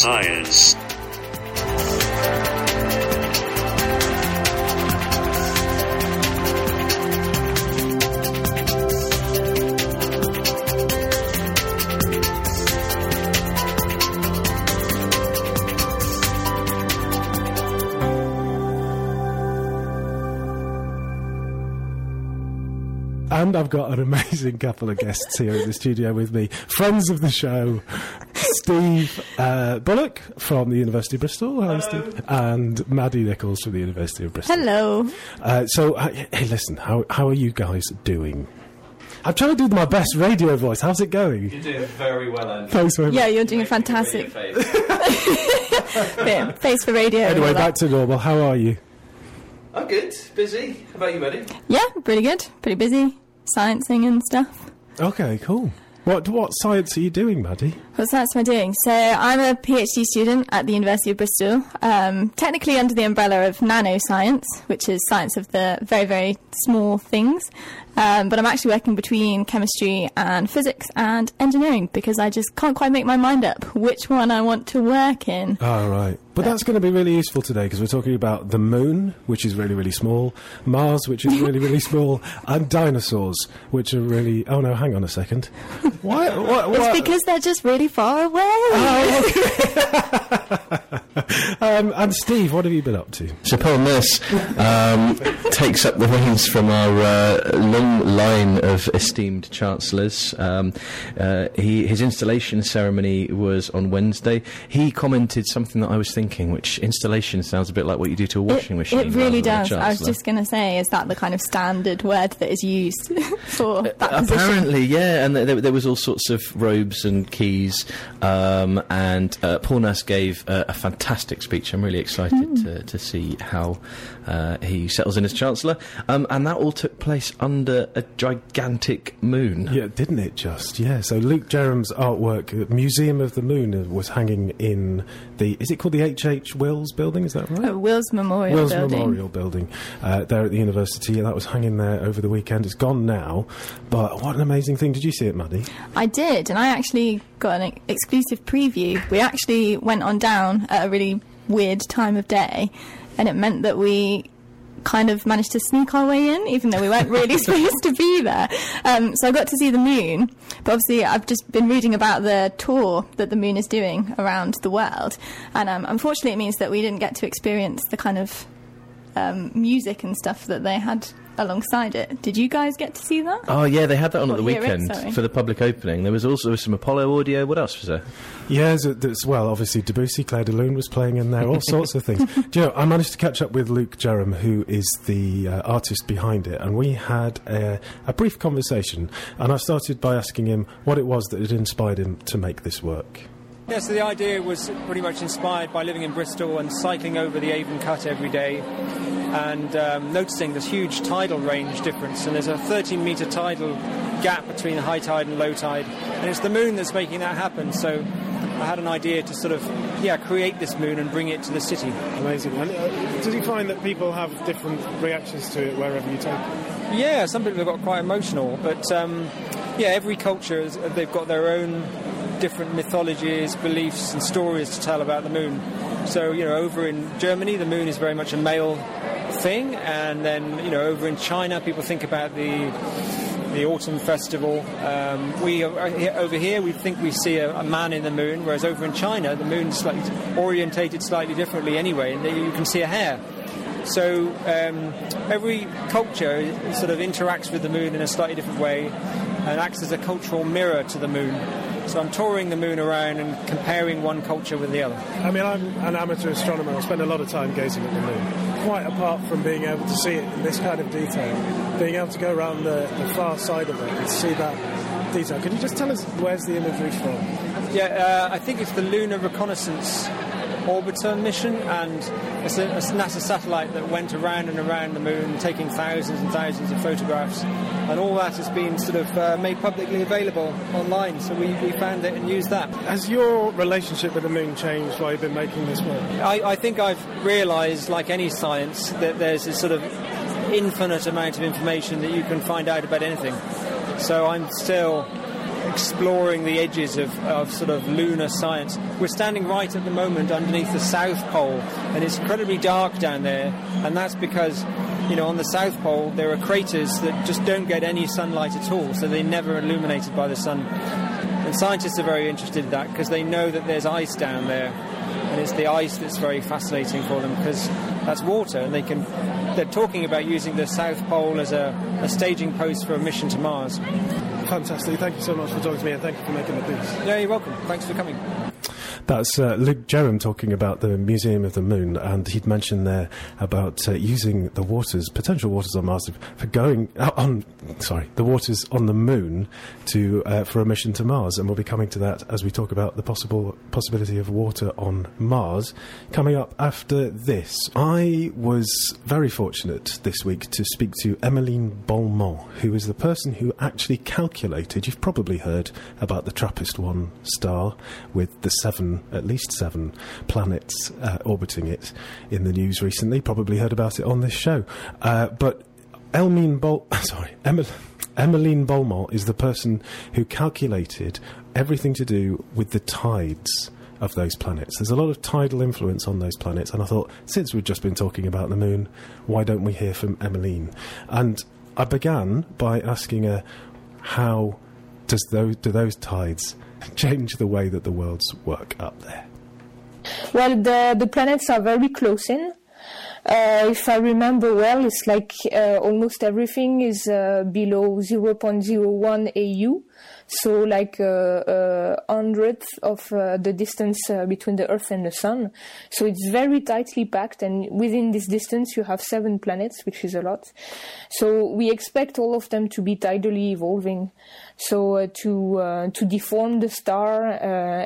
science. And I've got an amazing couple of guests here in the studio with me. Friends of the show, Steve Bullock from the University of Bristol. Hello, Steve. And Maddie Nichols from the University of Bristol. Hello. Hey, listen, how are you guys doing? I'm trying to do my best radio voice. How's it going? You're doing very well, Andrew. Thanks very much. Yeah, you're doing fantastic. Face for radio. Anyway, back to normal. How are you? I'm good. Busy. How about you, Maddie? Yeah, pretty good. Pretty busy. Sciencing and stuff. Okay, cool. What science are you doing, Maddie? What science am I doing? So I'm a PhD student at the University of Bristol, technically under the umbrella of nanoscience, which is science of the very, very small things. But I'm actually working between chemistry and physics and engineering because I just can't quite make my mind up which one I want to work in. Oh, right. But that's going to be really useful today because we're talking about the moon, which is really, really small, Mars, which is really, really small, and dinosaurs, which are really... Oh, no, hang on a second. Why? It's because they're just really far away. Oh, okay. And Steve, what have you been up to? So Paul Miss takes up the reins from our long line of esteemed chancellors. His installation ceremony was on Wednesday. He commented something that I was thinking, which installation sounds a bit like what you do to a washing machine. It really does. I was just going to say, is that the kind of standard word that is used for that position? Apparently, yeah. And there was all sorts of robes and keys. Paul Nurse gave a fantastic speech. I'm really excited to see how he settles in as Chancellor. And that all took place under a gigantic moon. Yeah, didn't it just? Yeah. So Luke Jerram's artwork, Museum of the Moon, was hanging in the... Is it called the H.H. Wills Building? Is that right? Oh, Wills Memorial Building there at the university. Yeah, that was hanging there over the weekend. It's gone now, but what an amazing thing. Did you see it, Maddie? I did, and I actually got an exclusive preview. We actually went on down at a really weird time of day, and it meant that we kind of managed to sneak our way in, even though we weren't really supposed to be there. So I got to see the moon, but obviously I've just been reading about the tour that the moon is doing around the world, and unfortunately it means that we didn't get to experience the kind of music and stuff that they had alongside it. Did you guys get to see that? Oh, yeah, they had that on at the weekend for the public opening. There was also some Apollo audio. What else was there? Yeah, well, obviously, Debussy, Claire de Lune was playing in there, all sorts of things. Do you know, I managed to catch up with Luke Jerram, who is the artist behind it, and we had a brief conversation, and I started by asking him what it was that had inspired him to make this work. Yeah, so the idea was pretty much inspired by living in Bristol and cycling over the Avon Cut every day and noticing this huge tidal range difference. And there's a 13-metre tidal gap between high tide and low tide. And it's the moon that's making that happen. So I had an idea to sort of, create this moon and bring it to the city. Amazing. And did you find that people have different reactions to it wherever you take it? Yeah, some people have got quite emotional. But, every culture, they've got their own different mythologies, beliefs and stories to tell about the moon. So, over in Germany, the moon is very much a male thing, and then, over in China, people think about the autumn festival. Over here, we think we see a man in the moon, whereas over in China, the moon's orientated slightly differently anyway, and you can see a hair. So every culture sort of interacts with the moon in a slightly different way and acts as a cultural mirror to the moon. So I'm touring the moon around and comparing one culture with the other. I mean, I'm an amateur astronomer. I spend a lot of time gazing at the moon. Quite apart from being able to see it in this kind of detail, being able to go around the far side of it and see that detail. Can you just tell us where's the imagery from? Yeah, I think it's the Lunar Reconnaissance Orbiter mission, and it's a NASA satellite that went around and around the moon, taking thousands and thousands of photographs, and all that has been sort of made publicly available online, so we found it and used that. Has your relationship with the moon changed while you've been making this work? I think I've realised, like any science, that there's this sort of infinite amount of information that you can find out about anything, so I'm still exploring the edges of sort of lunar science. We're standing right at the moment underneath the South Pole, and it's incredibly dark down there, and that's because, you know, on the South Pole there are craters that just don't get any sunlight at all, so they're never illuminated by the sun. And scientists are very interested in that because they know that there's ice down there, and it's the ice that's very fascinating for them because that's water, and they can... They're talking about using the South Pole as a staging post for a mission to Mars. Fantastic. Thank you so much for talking to me, and thank you for making the piece. Yeah, you're welcome. Thanks for coming. That's Luke Jerram talking about the Museum of the Moon, and he'd mentioned there about using the waters, potential waters on Mars, for going the waters on the Moon to for a mission to Mars, and we'll be coming to that as we talk about the possibility of water on Mars coming up after this. I was very fortunate this week to speak to Emmeline Bolmont, who is the person who actually calculated. You've probably heard about the TRAPPIST-1 star with the at least seven planets orbiting it in the news recently. Probably heard about it on this show. But Emmeline Bolmont is the person who calculated everything to do with the tides of those planets. There's a lot of tidal influence on those planets, and I thought, since we've just been talking about the moon, why don't we hear from Emmeline? And I began by asking her, how do those tides change the way that the worlds work up there? Well, the planets are very close in. If I remember well, it's like almost everything is below 0.01 AU, so like a hundredth of the distance between the Earth and the Sun. So it's very tightly packed, and within this distance you have seven planets, which is a lot. So we expect all of them to be tidally evolving, so to deform the star,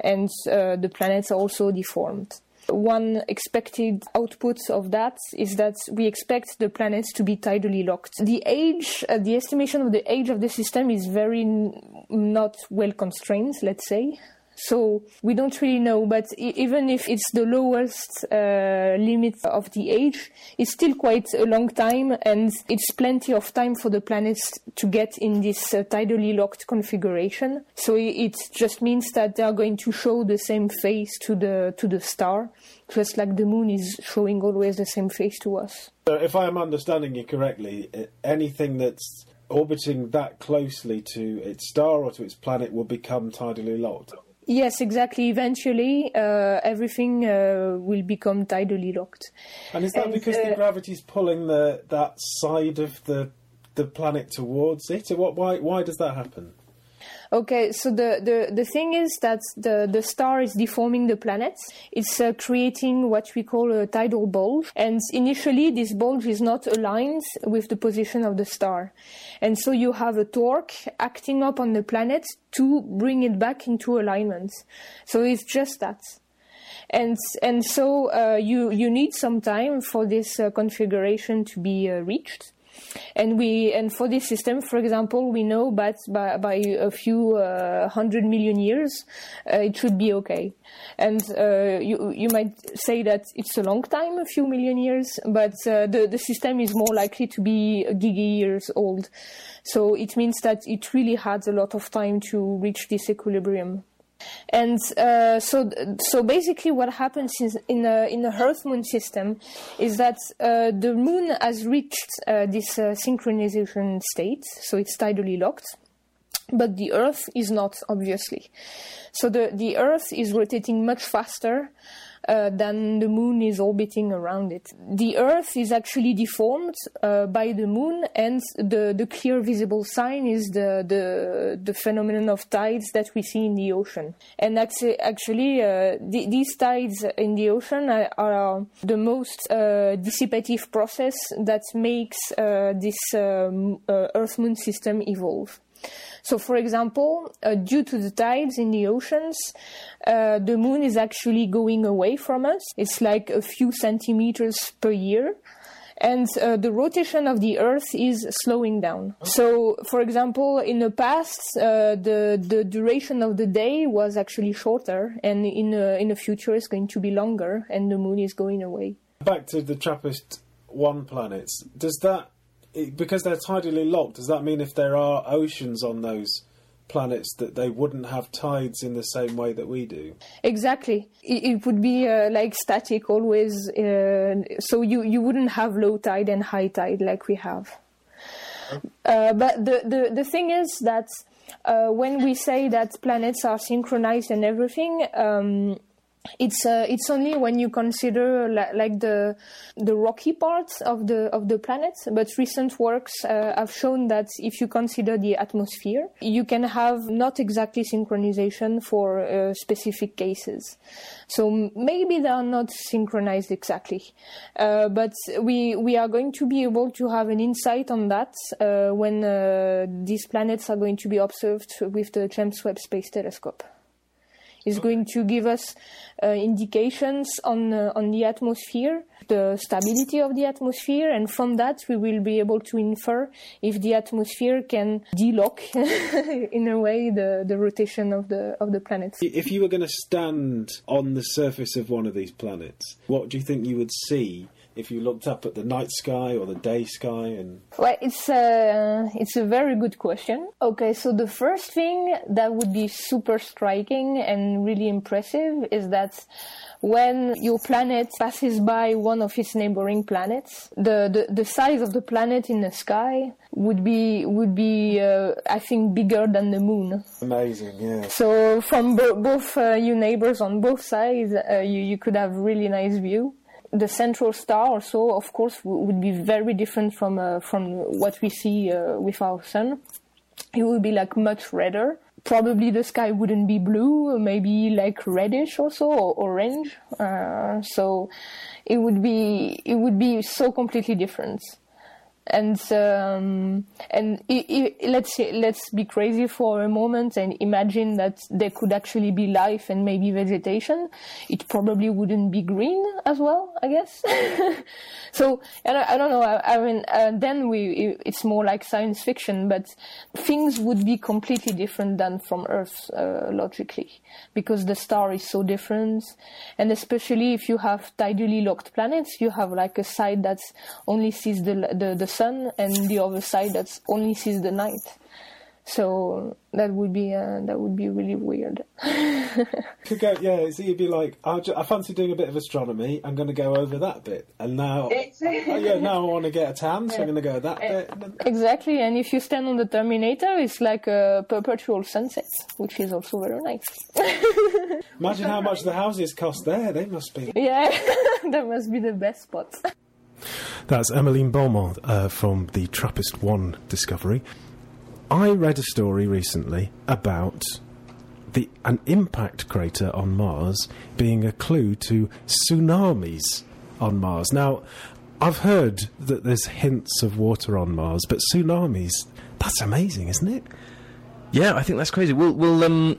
and the planets are also deformed. One expected output of that is that we expect the planets to be tidally locked. The estimation of the age of the system is very not well constrained, let's say. So we don't really know, but even if it's the lowest limit of the age, it's still quite a long time, and it's plenty of time for the planets to get in this tidally locked configuration. So it just means that they are going to show the same face to the star, just like the moon is showing always the same face to us. So if I am understanding you correctly, anything that's orbiting that closely to its star or to its planet will become tidally locked? Yes, exactly. Eventually, everything will become tidally locked. And is that because the gravity's pulling that side of the planet towards it? Or why does that happen? Okay, so the thing is that the star is deforming the planets. It's creating what we call a tidal bulge. And initially, this bulge is not aligned with the position of the star. And so you have a torque acting up on the planet to bring it back into alignment. So it's just that. And so you need some time for this configuration to be reached. And for this system, for example, we know that by a few 100 million years, it should be okay. And you might say that it's a long time, a few million years, but the system is more likely to be giga-years old. So it means that it really had a lot of time to reach this equilibrium. And so basically what happens in the Earth-Moon system is that the Moon has reached this synchronization state, so it's tidally locked, but the Earth is not, obviously. So the Earth is rotating much faster than the Moon is orbiting around it. The Earth is actually deformed by the Moon, and the clear visible sign is the phenomenon of tides that we see in the ocean. And actually, these tides in the ocean are the most dissipative process that makes this Earth-Moon system evolve. So, for example, due to the tides in the oceans, the moon is actually going away from us. It's like a few centimeters per year. And the rotation of the Earth is slowing down. So, for example, in the past, the duration of the day was actually shorter, and in the future it's going to be longer, and the moon is going away. Back to the TRAPPIST-1 planets, does that... Because they're tidally locked, does that mean if there are oceans on those planets that they wouldn't have tides in the same way that we do. Exactly. It would be like static always. So you wouldn't have low tide and high tide like we have. But the thing is that when we say that planets are synchronized and everything, it's only when you consider like the rocky parts of the planet. But recent works have shown that if you consider the atmosphere, you can have not exactly synchronization for specific cases. So maybe they are not synchronized exactly, but we are going to be able to have an insight on that when these planets are going to be observed with the James Webb Space Telescope. Is going to give us indications on the atmosphere, the stability of the atmosphere, and from that we will be able to infer if the atmosphere can delock, in a way, the rotation of the planets. If you were going to stand on the surface of one of these planets, what do you think you would see if you looked up at the night sky or the day sky? And well, it's a very good question. Okay, so the first thing that would be super striking and really impressive is that when your planet passes by one of its neighboring planets, the size of the planet in the sky would be I think bigger than the moon. Amazing, yeah. So from both your neighbors on both sides, you could have really nice view. The central star also, of course, would be very different from what we see with our sun. It would be like much redder. Probably the sky wouldn't be blue, maybe like reddish also, or orange. So it would be so completely different. And let's be crazy for a moment and imagine that there could actually be life and maybe vegetation. It probably wouldn't be green as well, I guess. So, and I don't know. I mean, then it's more like science fiction, but things would be completely different than from Earth logically, because the star is so different, and especially if you have tidally locked planets, you have like a side that only sees the sun and the other side that only sees the night. So that would be really weird. Could go, yeah. So you'd be like, I fancy doing a bit of astronomy. I'm going to go over that bit, and now, now I want to get a tan, so I'm going to go that bit. Exactly. And if you stand on the Terminator, it's like a perpetual sunset, which is also very nice. Imagine how much the houses cost there. They must be. Yeah, that must be the best spots. That's Emmeline Bolmont from the TRAPPIST-1 discovery. I read a story recently about an impact crater on Mars being a clue to tsunamis on Mars. Now, I've heard that there's hints of water on Mars, but tsunamis, that's amazing, isn't it? Yeah, I think that's crazy. We know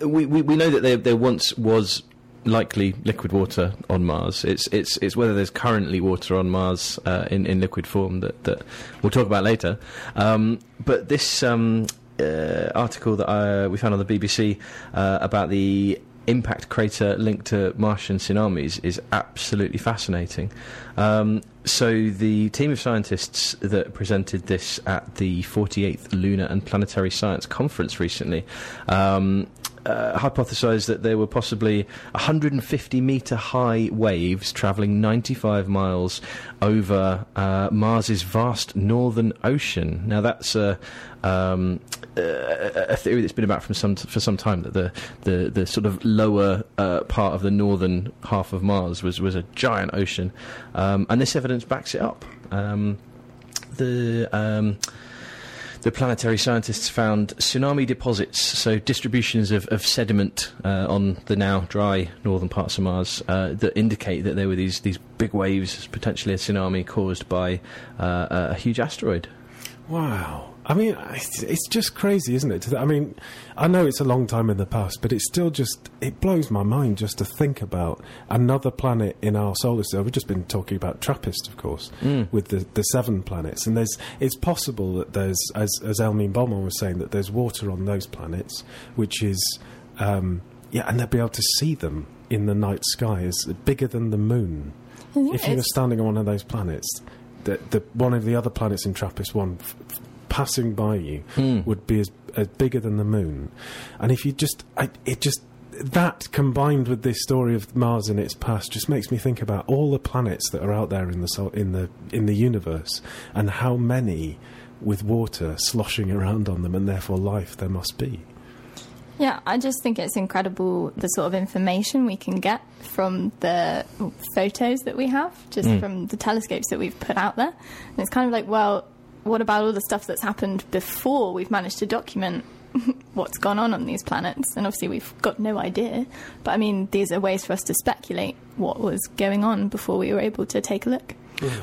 that there once was likely liquid water on Mars. It's whether there's currently water on Mars in liquid form that we'll talk about later. But this article that we found on the BBC about the impact crater linked to Martian tsunamis is absolutely fascinating. So the team of scientists that presented this at the 48th Lunar and Planetary Science Conference recently hypothesised that there were possibly 150-metre-high waves travelling 95 miles over Mars's vast northern ocean. Now, that's a theory that's been about for some time, that the sort of lower part of the northern half of Mars was a giant ocean, and this evidence backs it up. The planetary scientists found tsunami deposits, so distributions of sediment on the now dry northern parts of Mars that indicate that there were these big waves, potentially a tsunami caused by a huge asteroid. Wow. I mean, it's just crazy, isn't it? I mean, I know it's a long time in the past, but it's still just, it blows my mind just to think about another planet in our solar system. We've just been talking about TRAPPIST, of course, with the seven planets. And it's possible that there's, as Emmeline Bolmont was saying, that there's water on those planets, which is, and they'll be able to see them in the night sky as bigger than the moon. Yes. If you were standing on one of those planets, one of the other planets in TRAPPIST-1 passing by you would be as bigger than the moon. And if you just... that, combined with this story of Mars in its past, just makes me think about all the planets that are out there in the universe, and how many with water sloshing around on them, and therefore life there must be. Yeah, I just think it's incredible the sort of information we can get from the photos that we have, just from the telescopes that we've put out there. And it's kind of like, well, what about all the stuff that's happened before we've managed to document what's gone on these planets? And obviously we've got no idea, but I mean, these are ways for us to speculate what was going on before we were able to take a look.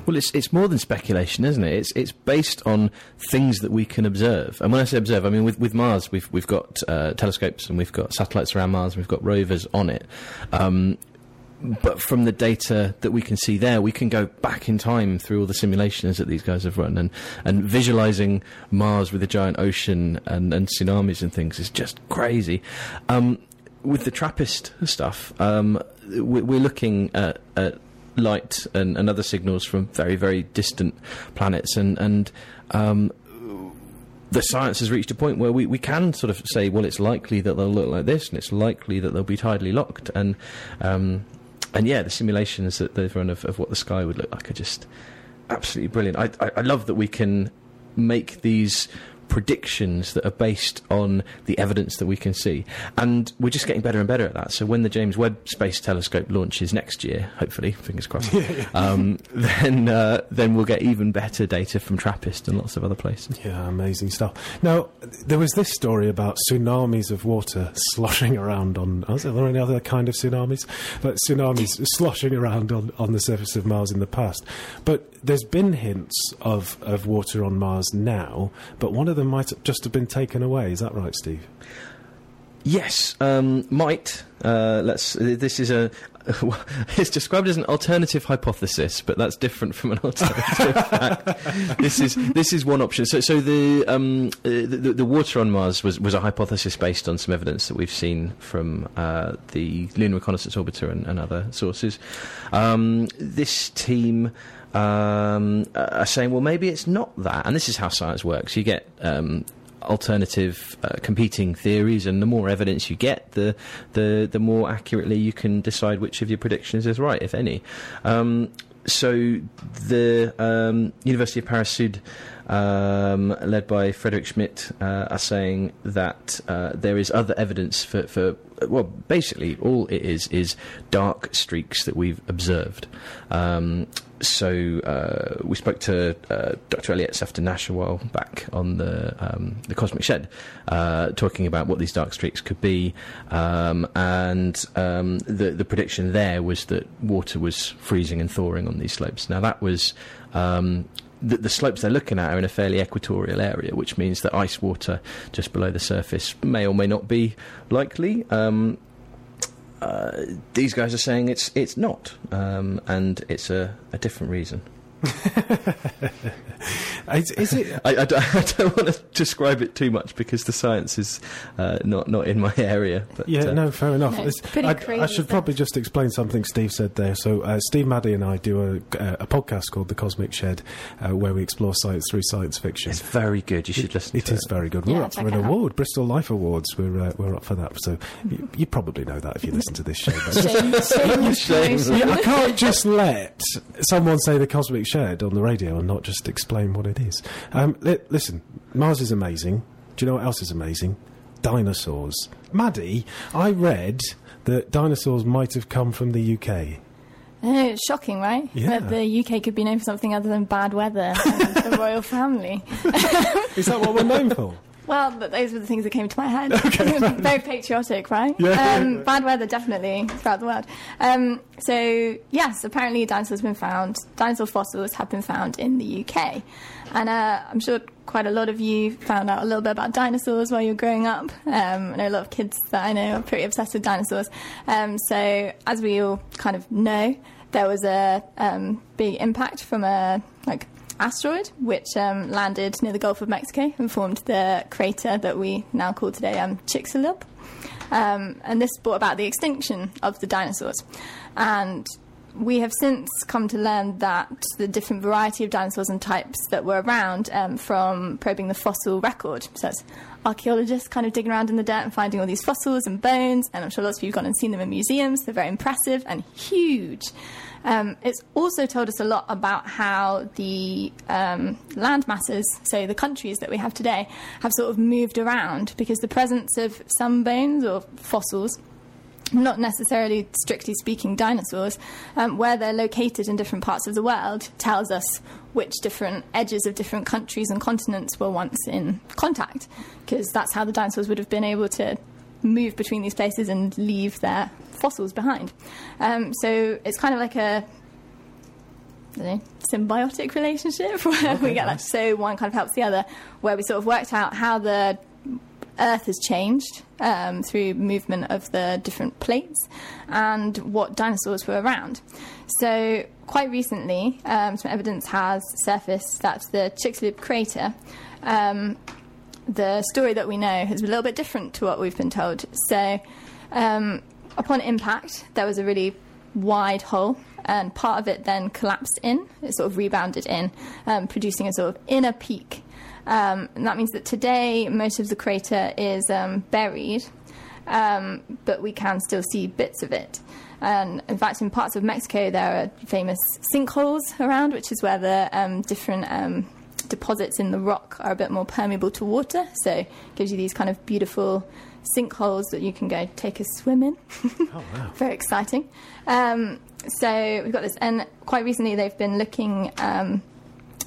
Well, it's more than speculation, isn't it? It's based on things that we can observe. And when I say observe, I mean with Mars, we've got telescopes, and we've got satellites around Mars, and we've got rovers on it. But from the data that we can see there, we can go back in time through all the simulations that these guys have run, and visualising Mars with a giant ocean and tsunamis and things is just crazy. With the TRAPPIST stuff, we're looking at light and other signals from very, very distant planets, and the science has reached a point where we can sort of say, well, it's likely that they'll look like this, and it's likely that they'll be tidally locked, and yeah, the simulations that they've run of what the sky would look like are just absolutely brilliant. I love that we can make these predictions that are based on the evidence that we can see. And we're just getting better and better at that. So when the James Webb Space Telescope launches next year, hopefully, fingers crossed, then we'll get even better data from TRAPPIST and lots of other places. Yeah, amazing stuff. Now, there was this story about tsunamis of water sloshing around on... Are there any other kind of tsunamis? But tsunamis sloshing around on the surface of Mars in the past. But there's been hints of water on Mars now, but one of them might just have been taken away. Is that right, Steve? Yes, might. This is a... It's described as an alternative hypothesis, but that's different from an alternative fact. This is one option. So the water on Mars was a hypothesis based on some evidence that we've seen from the Lunar Reconnaissance Orbiter and other sources. This team are saying, well, maybe it's not that, and this is how science works. You get alternative competing theories, and the more evidence you get, the more accurately you can decide which of your predictions is right, if any. So the University of Paris Sud, led by Frederick Schmidt, are saying that there is other evidence for well, basically all it is dark streaks that we've observed. So we spoke to Dr. Elliot Sefton Nash a while back on the Cosmic Shed, talking about what these dark streaks could be, and the prediction there was that water was freezing and thawing on these slopes. Now that was... The slopes they're looking at are in a fairly equatorial area, which means that ice water just below the surface may or may not be likely. These guys are saying it's not, and it's a different reason. Is it? I don't want to describe it too much because the science is not in my area. But, no, fair enough. No, I should probably just explain something Steve said there. So Steve, Maddie and I do a podcast called The Cosmic Shed, where we explore science through science fiction. It's very good. You should listen to it. It is very good. We're up for an award, Bristol Life Awards. We're up for that. So you probably know that if you listen to this show. Shame. I can't just let someone say The Cosmic Shed on the radio and not just explain what it is. Listen, Mars is amazing. Do you know what else is amazing? Dinosaurs. Maddie, I read that dinosaurs might have come from the UK. It's shocking, right? Yeah. That the UK could be known for something other than bad weather and the royal family. Is that what we're known for? Well, but those were the things that came to my head. Okay, very patriotic, right? Yeah. Bad weather, definitely, throughout the world. So, yes, apparently dinosaur fossils have been found in the UK. And I'm sure quite a lot of you found out a little bit about dinosaurs while you were growing up. I know a lot of kids that I know are pretty obsessed with dinosaurs. So, as we all kind of know, there was a big impact from a asteroid which landed near the Gulf of Mexico and formed the crater that we now call today Chicxulub, and this brought about the extinction of the dinosaurs. And We have since come to learn that the different variety of dinosaurs and types that were around from probing the fossil record. So that's archaeologists kind of digging around in the dirt and finding all these fossils and bones, and I'm sure lots of you have gone and seen them in museums. They're very impressive and huge. It's also told us a lot about how the land masses, so the countries that we have today, have sort of moved around, because the presence of some bones or fossils, not necessarily strictly speaking dinosaurs, where they're located in different parts of the world tells us which different edges of different countries and continents were once in contact, because that's how the dinosaurs would have been able to move between these places and leave their fossils behind. So it's kind of like a symbiotic relationship where we get like, so one kind of helps the other, where we sort of worked out how the Earth has changed through movement of the different plates and what dinosaurs were around. So quite recently, some evidence has surfaced that the Chicxulub crater, the story that we know is a little bit different to what we've been told. So upon impact, there was a really wide hole, and part of it then collapsed in. It sort of rebounded in, producing a sort of inner peak. And that means that today most of the crater is buried, but we can still see bits of it. And in fact, in parts of Mexico, there are famous sinkholes around, which is where the different deposits in the rock are a bit more permeable to water. So it gives you these kind of beautiful sinkholes that you can go take a swim in. Oh, wow. Very exciting. So we've got this, and quite recently they've been looking...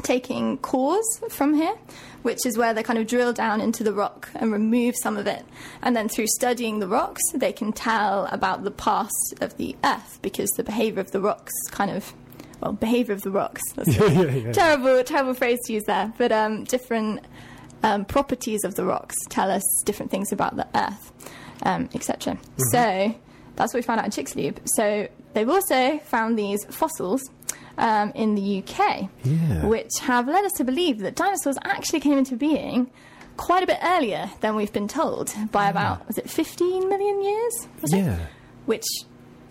taking cores from here, which is where they kind of drill down into the rock and remove some of it, and then through studying the rocks they can tell about the past of the Earth, because the behaviour of the rocks kind of, well, behaviour of the rocks, that's terrible phrase to use there, but different properties of the rocks tell us different things about the Earth, etc. Mm-hmm. So that's what we found out in Chicxulub. So they've also found these fossils in the UK, which have led us to believe that dinosaurs actually came into being quite a bit earlier than we've been told, by about, was it 15 million years? Yeah. Which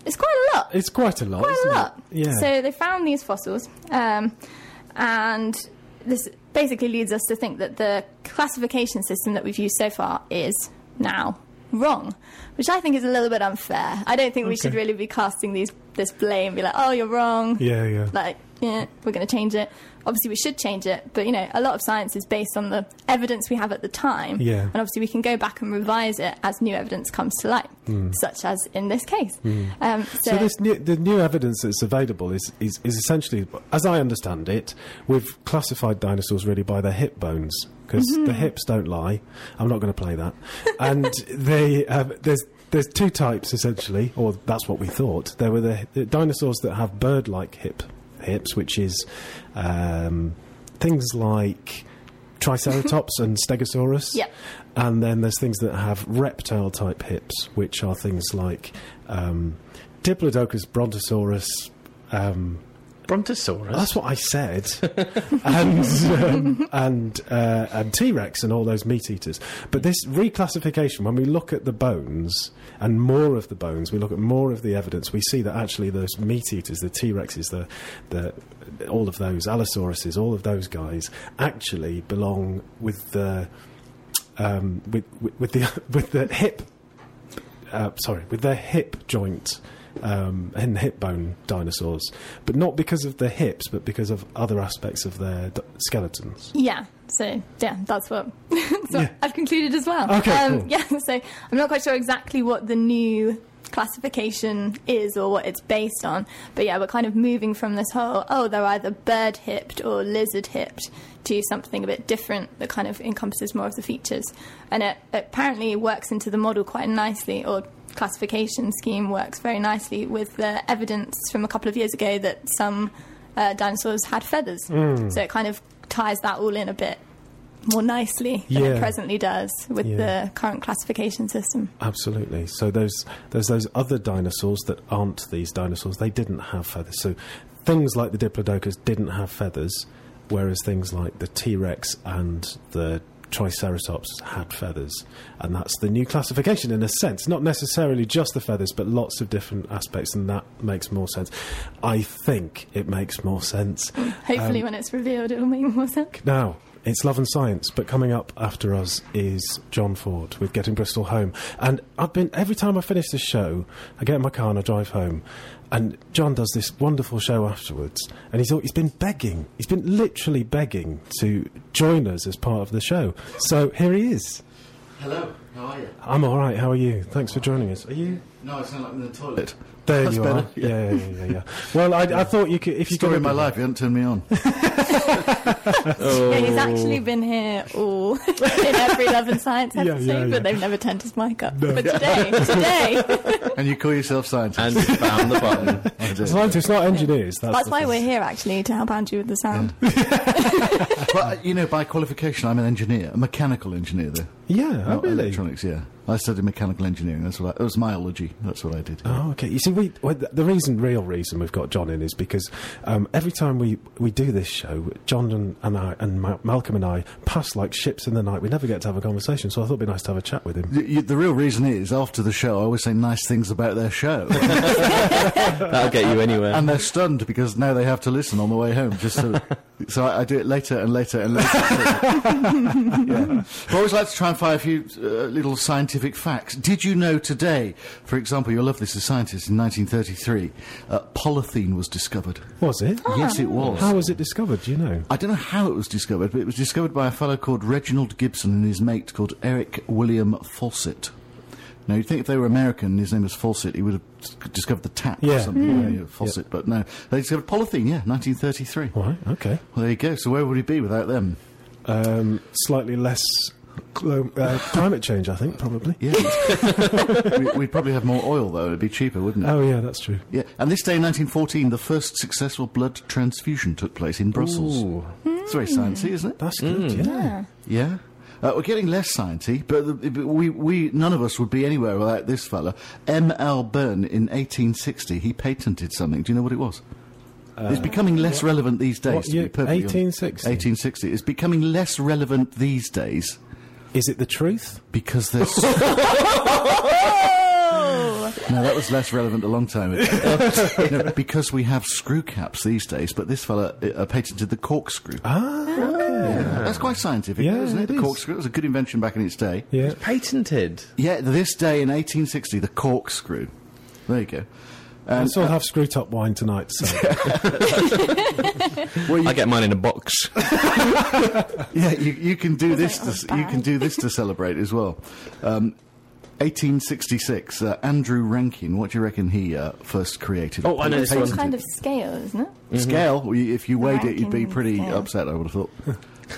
is quite a lot. It's quite a lot, isn't it? Yeah. So they found these fossils, and this basically leads us to think that the classification system that we've used so far is now wrong, which I think is a little bit unfair. I don't think we should really be casting this blame, be like, oh, you're wrong. Yeah. Like, yeah, we're going to change it. Obviously, we should change it, but, you know, a lot of science is based on the evidence we have at the time. Yeah. And obviously, we can go back and revise it as new evidence comes to light, such as in this case. So this the new evidence that's available is essentially, as I understand it, we've classified dinosaurs really by their hip bones, because the hips don't lie. I'm not going to play that. And they there's two types, essentially, or that's what we thought. There were the dinosaurs that have bird-like hips, which is things like Triceratops and Stegosaurus. Yep. And then there's things that have reptile-type hips, which are things like Diplodocus, Brontosaurus... Brontosaurus? That's what I said. and T-Rex and all those meat-eaters. But this reclassification, when we look at the bones and more of the bones, we look at more of the evidence, we see that actually those meat-eaters, the T-Rexes, the all of those, Allosauruses, all of those guys, actually belong with their hip joint and hip bone dinosaurs, but not because of the hips, but because of other aspects of their skeletons. That's what I've concluded as well. Cool. So I'm not quite sure exactly what the new classification is or what it's based on, but we're kind of moving from this whole they're either bird-hipped or lizard-hipped to something a bit different that kind of encompasses more of the features, and it apparently works into the model quite nicely, or classification scheme works very nicely with the evidence from a couple of years ago that some dinosaurs had feathers. So it kind of ties that all in a bit more nicely than it presently does with the current classification system. Absolutely. So there's those other dinosaurs that aren't these dinosaurs. They didn't have feathers. So things like the Diplodocus didn't have feathers, whereas things like the T-Rex and the Triceratops had feathers, and that's the new classification in a sense, not necessarily just the feathers but lots of different aspects, and that makes more sense. I think it makes more sense. Hopefully when it's revealed it'll make more sense. Now, it's Love and Science, but coming up after us is John Ford with Getting Bristol Home. And I've been, every time I finish this show, I get in my car and I drive home. And John does this wonderful show afterwards, and he's been begging, he's been literally begging to join us as part of the show. So here he is. Hello, how are you? I'm all right, how are you? Thanks for joining us. Are you? No, I sound like I'm in the toilet. There That's you better. Are. Yeah. Well, I thought you could... if you Story of my life, you haven't turned me on. Yeah, he's actually been here all in every Love and Science episode, but they've never turned his mic up. No. But today... And you call yourself scientist. And you found the button. Scientists, not engineers. That's why we're here, actually, to help Andrew with the sound. Yeah. But, you know, by qualification, I'm an engineer, a mechanical engineer, though. Yeah, not really? Electronics, yeah. I studied mechanical engineering. That's what it was myology. That's what I did. Yeah. Oh, okay. You see, the real reason we've got John in is because every time we do this show, John and I and Malcolm and I pass like ships in the night. We never get to have a conversation, so I thought it'd be nice to have a chat with him. The real reason is, after the show, I always say nice things about their show. That'll get you anywhere. And they're stunned because now they have to listen on the way home. Just so I do it later and later. Yeah. I always like to try and fire a few little scientific facts. Did you know today, for example, you'll love this as scientists, in 1933, polythene was discovered. Was it? Oh. Yes, it was. How was it discovered, do you know? I don't know how it was discovered, but it was discovered by a fellow called Reginald Gibson and his mate called Eric William Fawcett. Now, you'd think if they were American and his name was Fawcett, he would have discovered the tap or something. Mm. Fawcett, but no. They discovered polythene, 1933. Right, okay. Well, there you go. So where would he be without them? Slightly less... climate change, I think, probably. Yeah. We'd probably have more oil, though. It'd be cheaper, wouldn't it? Oh, yeah, that's true. Yeah. And this day in 1914, the first successful blood transfusion took place in Brussels. Ooh. Mm. It's very sciencey, isn't it? That's good, Yeah. We're getting less sciencey, but we none of us would be anywhere without this fella. M. L. Byrne, in 1860, he patented something. Do you know what it was? It's becoming less relevant these days. What year? 1860? 1860. It's becoming less relevant these days. Is it the truth? Because there's... No, that was less relevant a long time ago. Because we have screw caps these days, but this fella patented the corkscrew. Ah, okay. Yeah. That's quite scientific, isn't it? The corkscrew, it was a good invention back in its day. Yeah. It was patented? Yeah, this day in 1860, the corkscrew. There you go. I still have screw-top wine tonight, so... I get mine in a box. Yeah, you can do this. You can do this to celebrate as well. 1866, Andrew Rankine. What do you reckon he first created? Oh, I know. It's some kind of scale, isn't it? Mm-hmm. Scale. If you weighed it, you'd be pretty upset, I would have thought.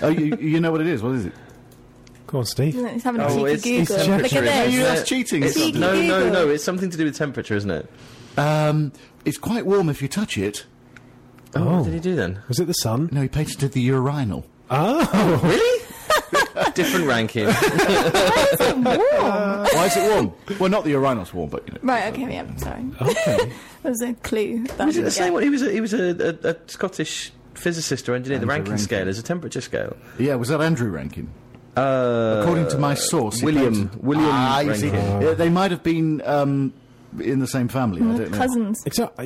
Oh, you know what it is? What is it? Go on, Steve. He's having a cheeky Google. Look at this. That's cheating. No. It's something to do with temperature, isn't it? It's quite warm if you touch it. Oh, what did he do then? Was it the sun? No, he patented the urinal. Oh, really? Different ranking. Why is it warm? Why is it warm? Well, not the urinal's warm, but... Right, okay, yeah, sorry. Okay. That was a clue. Was it the same one? He was a Scottish physicist or engineer. The Rankine scale is a temperature scale. Yeah, was that Andrew Rankine? According to my source... William Rankine. They might have been... in the same family, I don't know. Cousins. What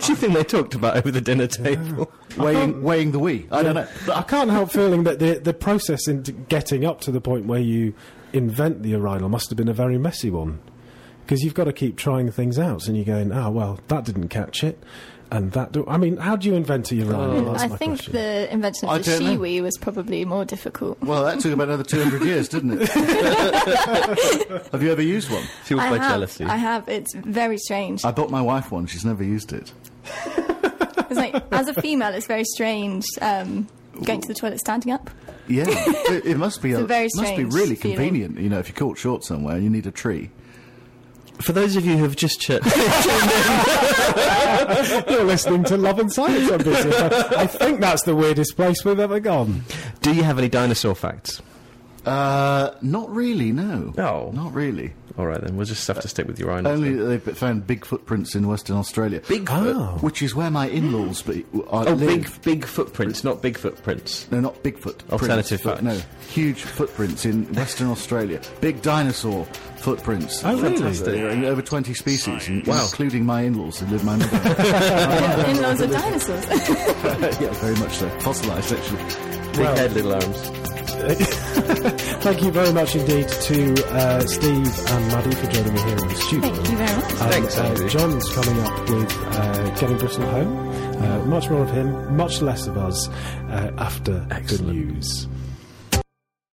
do you think they talked about over the dinner table? Yeah. Weighing the wee. I don't know. But I can't help feeling that the process in getting up to the point where you invent the urinal must have been a very messy one. Because you've got to keep trying things out, and you're going, that didn't catch it. And that... how do you invent a urinal? I think the invention of the shiwi was probably more difficult. Well, that took about another 200 years, didn't it? Have you ever used one? Fueled by jealousy. I have. It's very strange. I bought my wife one. She's never used it. It's like, as a female, it's very strange going to the toilet standing up. Yeah. It must be... It must be really convenient, if you're caught short somewhere and you need a tree. For those of you who have just tuned in, you're listening to Love and Science on BC. I think that's the weirdest place we've ever gone. Do you have any dinosaur facts? Not really, no. Oh. Not really. All right, then. We'll just have to stick with your own. Only they've found big footprints in Western Australia. Bigfoot? Oh. Which is where my in-laws live. Big footprints, not big footprints. No, not Bigfoot. Alternative facts. No, huge footprints in Western Australia. Big dinosaur footprints. Oh, fantastic. Really? In over 20 species, including my in-laws who live my mother. In-laws are dinosaurs. Yeah, very much so. Fossilised, actually. Big head, little arms. Thank you very much indeed to Steve and Maddie for joining me here in the studio. Thank you very much. Thanks, Andy. John's coming up with Getting Bristol Home. Much more of him, much less of us after the news.